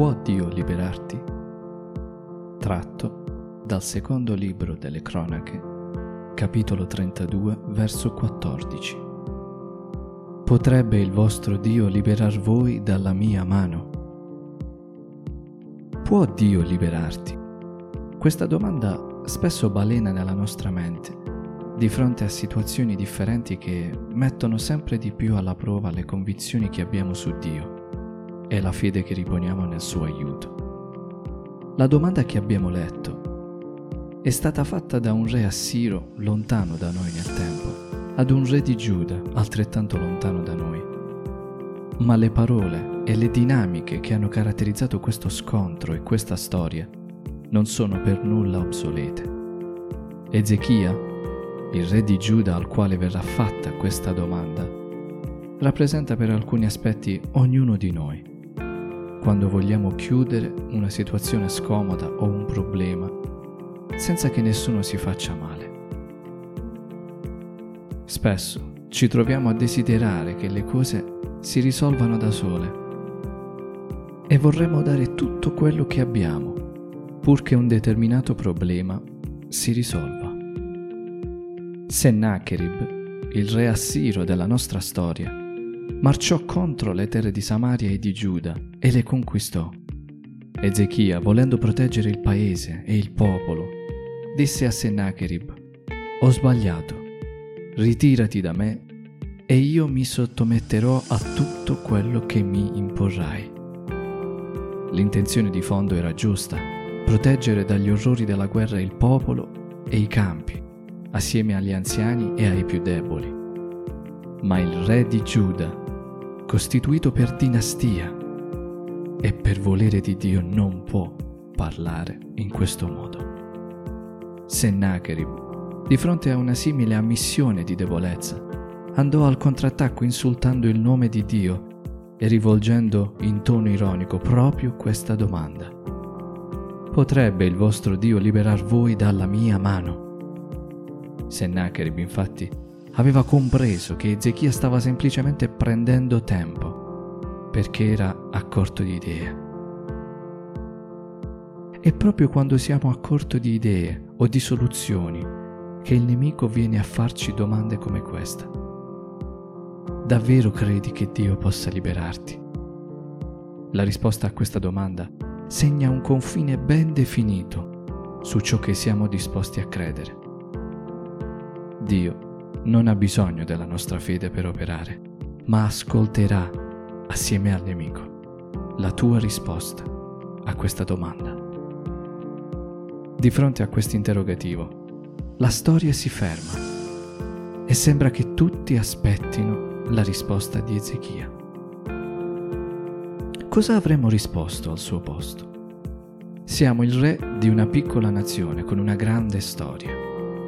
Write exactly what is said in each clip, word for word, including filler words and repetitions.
Può Dio liberarti? Tratto dal secondo libro delle Cronache, capitolo trentadue, verso quattordici. Potrebbe il vostro Dio liberar voi dalla mia mano? Può Dio liberarti? Questa domanda spesso balena nella nostra mente, di fronte a situazioni differenti che mettono sempre di più alla prova le convinzioni che abbiamo su Dio e la fede che riponiamo nel suo aiuto. La domanda che abbiamo letto è stata fatta da un re assiro lontano da noi nel tempo, ad un re di Giuda altrettanto lontano da noi. Ma le parole e le dinamiche che hanno caratterizzato questo scontro e questa storia non sono per nulla obsolete. Ezechia, il re di Giuda al quale verrà fatta questa domanda, rappresenta per alcuni aspetti ognuno di noi. Quando vogliamo chiudere una situazione scomoda o un problema, senza che nessuno si faccia male. Spesso ci troviamo a desiderare che le cose si risolvano da sole e vorremmo dare tutto quello che abbiamo, purché un determinato problema si risolva. Sennacherib, il re assiro della nostra storia, marciò contro le terre di Samaria e di Giuda e le conquistò. Ezechia, volendo proteggere il paese e il popolo, disse a Sennacherib: «Ho sbagliato, ritirati da me e io mi sottometterò a tutto quello che mi imporrai». L'intenzione di fondo era giusta: proteggere dagli orrori della guerra il popolo e i campi, assieme agli anziani e ai più deboli. Ma il re di Giuda, costituito per dinastia e per volere di Dio, non può parlare in questo modo. Sennacherib, di fronte a una simile ammissione di debolezza, andò al contrattacco insultando il nome di Dio e rivolgendo in tono ironico proprio questa domanda: «Potrebbe il vostro Dio liberar voi dalla mia mano?» Sennacherib, infatti, aveva compreso che Ezechia stava semplicemente prendendo tempo, perché era a corto di idee. È proprio quando siamo a corto di idee o di soluzioni che il nemico viene a farci domande come questa: «Davvero credi che Dio possa liberarti?» La risposta a questa domanda segna un confine ben definito su ciò che siamo disposti a credere. Dio non ha bisogno della nostra fede per operare, ma ascolterà, assieme al nemico, la tua risposta a questa domanda. Di fronte a questo interrogativo, la storia si ferma e sembra che tutti aspettino la risposta di Ezechia. Cosa avremmo risposto al suo posto? Siamo il re di una piccola nazione con una grande storia,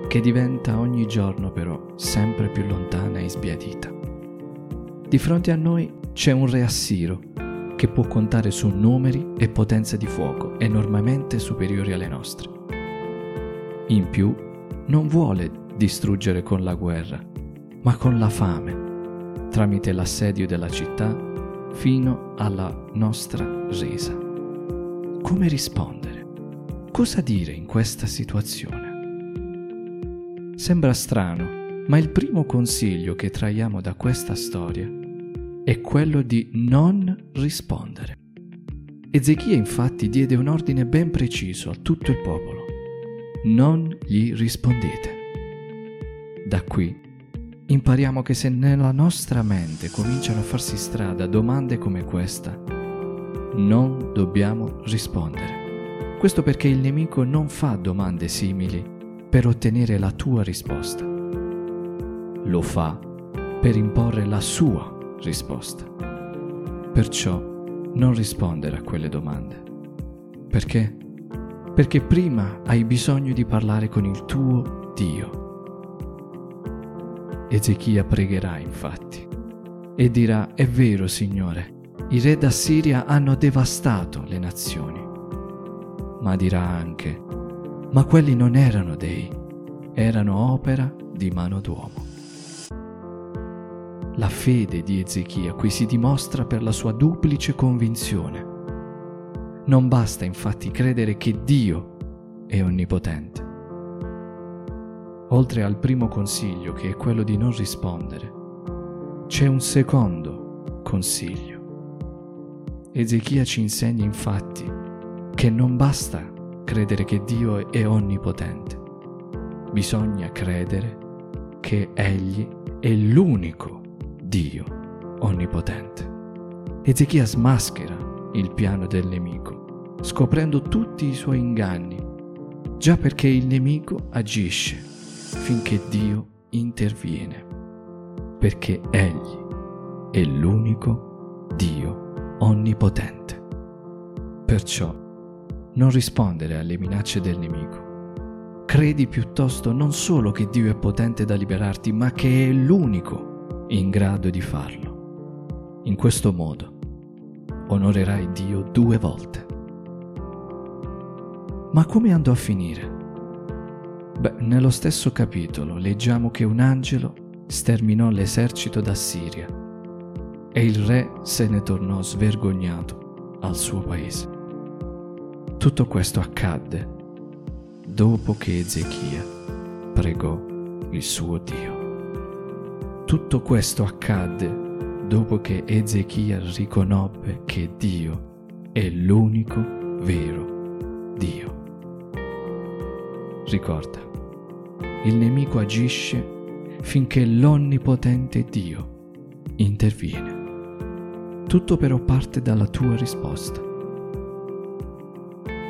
che diventa ogni giorno però sempre più lontana e sbiadita. Di fronte a noi c'è un re assiro che può contare su numeri e potenza di fuoco enormemente superiori alle nostre. In più, non vuole distruggere con la guerra, ma con la fame, tramite l'assedio della città fino alla nostra resa. Come rispondere? Cosa dire in questa situazione? Sembra strano, ma il primo consiglio che traiamo da questa storia è quello di non rispondere. Ezechia infatti diede un ordine ben preciso a tutto il popolo: non gli rispondete. Da qui impariamo che se nella nostra mente cominciano a farsi strada domande come questa, non dobbiamo rispondere. Questo perché il nemico non fa domande simili per ottenere la tua risposta. Lo fa per imporre la sua risposta. Perciò non rispondere a quelle domande. Perché? Perché prima hai bisogno di parlare con il tuo Dio. Ezechia pregherà infatti e dirà: «È vero, Signore, i re d'Assiria hanno devastato le nazioni». Ma dirà anche: «Ma quelli non erano dei, erano opera di mano d'uomo». La fede di Ezechia qui si dimostra per la sua duplice convinzione: Non basta infatti credere che Dio è onnipotente. Oltre al primo consiglio, che è quello di non rispondere, c'è un secondo consiglio. Ezechia ci insegna infatti che non basta credere che Dio è onnipotente. Bisogna credere che Egli è l'unico Dio onnipotente. Ezechia smaschera il piano del nemico, scoprendo tutti i suoi inganni, già perché il nemico agisce finché Dio interviene, perché Egli è l'unico Dio onnipotente. Perciò non rispondere alle minacce del nemico. Credi piuttosto non solo che Dio è potente da liberarti, ma che è l'unico in grado di farlo. In questo modo onorerai Dio due volte. Ma come andò a finire? Beh, nello stesso capitolo leggiamo che un angelo sterminò l'esercito d'Assiria e il re se ne tornò svergognato al suo paese. Tutto questo accadde dopo che Ezechia pregò il suo Dio. Tutto questo accadde dopo che Ezechia riconobbe che Dio è l'unico vero Dio. Ricorda, il nemico agisce finché l'onnipotente Dio interviene. Tutto però parte dalla tua risposta.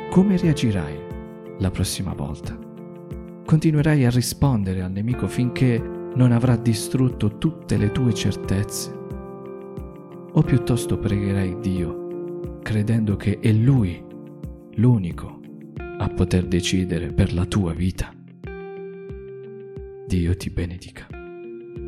Come reagirai la prossima volta? Continuerai a rispondere al nemico finché non avrà distrutto tutte le tue certezze? O piuttosto pregherai Dio, credendo che è Lui l'unico a poter decidere per la tua vita? Dio ti benedica.